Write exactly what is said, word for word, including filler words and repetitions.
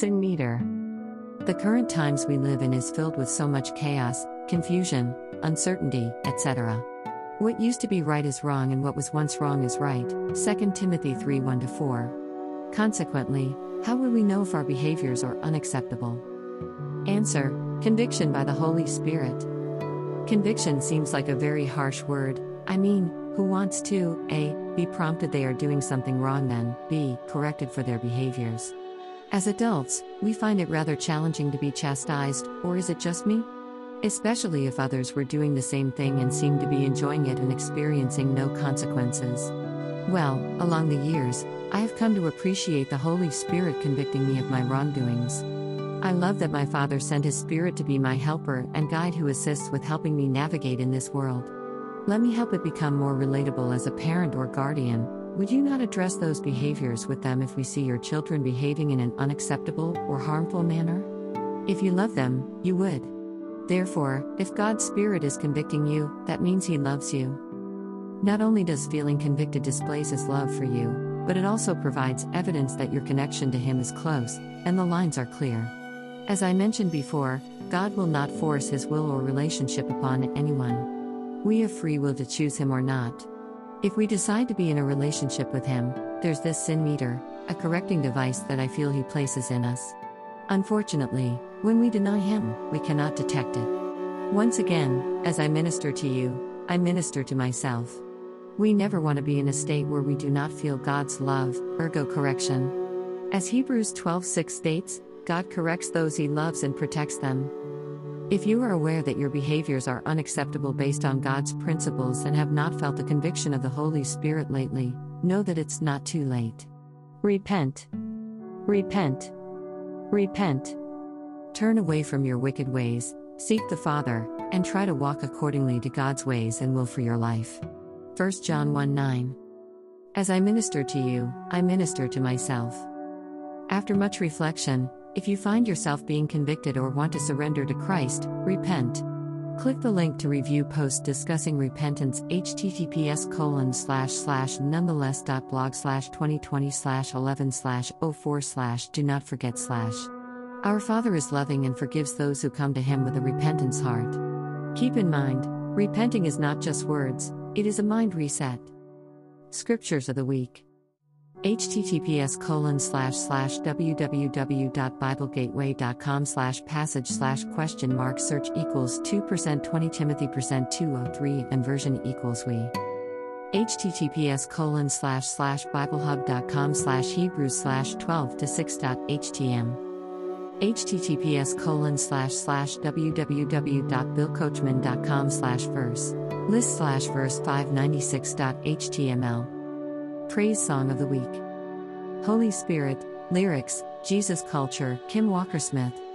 Sin meter. The current times we live in is filled with so much chaos, confusion, uncertainty, et cetera. What used to be right is wrong, and what was once wrong is right, Second Timothy three one to four. Consequently, how will we know if our behaviors are unacceptable? Answer: conviction by the Holy Spirit. Conviction seems like a very harsh word. I mean, who wants to, A, be prompted they are doing something wrong, then, B, corrected for their behaviors? As adults, we find it rather challenging to be chastised, or is it just me? Especially if others were doing the same thing and seemed to be enjoying it and experiencing no consequences. Well, along the years, I have come to appreciate the Holy Spirit convicting me of my wrongdoings. I love that my Father sent His Spirit to be my helper and guide, who assists with helping me navigate in this world. Let me help it become more relatable as a parent or guardian. Would you not address those behaviors with them if we see your children behaving in an unacceptable or harmful manner? If you love them, you would. Therefore, if God's Spirit is convicting you, that means He loves you. Not only does feeling convicted display His love for you, but it also provides evidence that your connection to Him is close, and the lines are clear. As I mentioned before, God will not force His will or relationship upon anyone. We have free will to choose Him or not. If we decide to be in a relationship with Him, there's this sin meter, a correcting device that I feel He places in us. Unfortunately, when we deny Him, we cannot detect it. Once again, as I minister to you, I minister to myself. We never want to be in a state where we do not feel God's love, ergo correction. As Hebrews twelve six states, God corrects those He loves and protects them. If you are aware that your behaviors are unacceptable based on God's principles and have not felt the conviction of the Holy Spirit lately, know that it's not too late. Repent. Repent. Repent. Turn away from your wicked ways, seek the Father, and try to walk accordingly to God's ways and will for your life. First John one nine. As I minister to you, I minister to myself. After much reflection, if you find yourself being convicted or want to surrender to Christ, repent. Click the link to review post discussing repentance, https colon slash slash nonetheless dot blog slash twenty twenty slash eleven slash oh four slash do not forget slash. Our Father is loving and forgives those who come to Him with a repentance heart. Keep in mind, repenting is not just words, it is a mind reset. Scriptures of the Week. https colon slash slash www.biblegateway.com slash passage slash question mark search equals two percent Second Timothy percent two oh three and version equals we. https colon slash slash biblehub.com slash hebrews slash 12 to 6.htm https colon slash slash www.billcoachman.com slash verse list slash verse five ninety-six dot h t m l. Praise Song of the Week. Holy Spirit, lyrics, Jesus Culture, Kim Walker-Smith.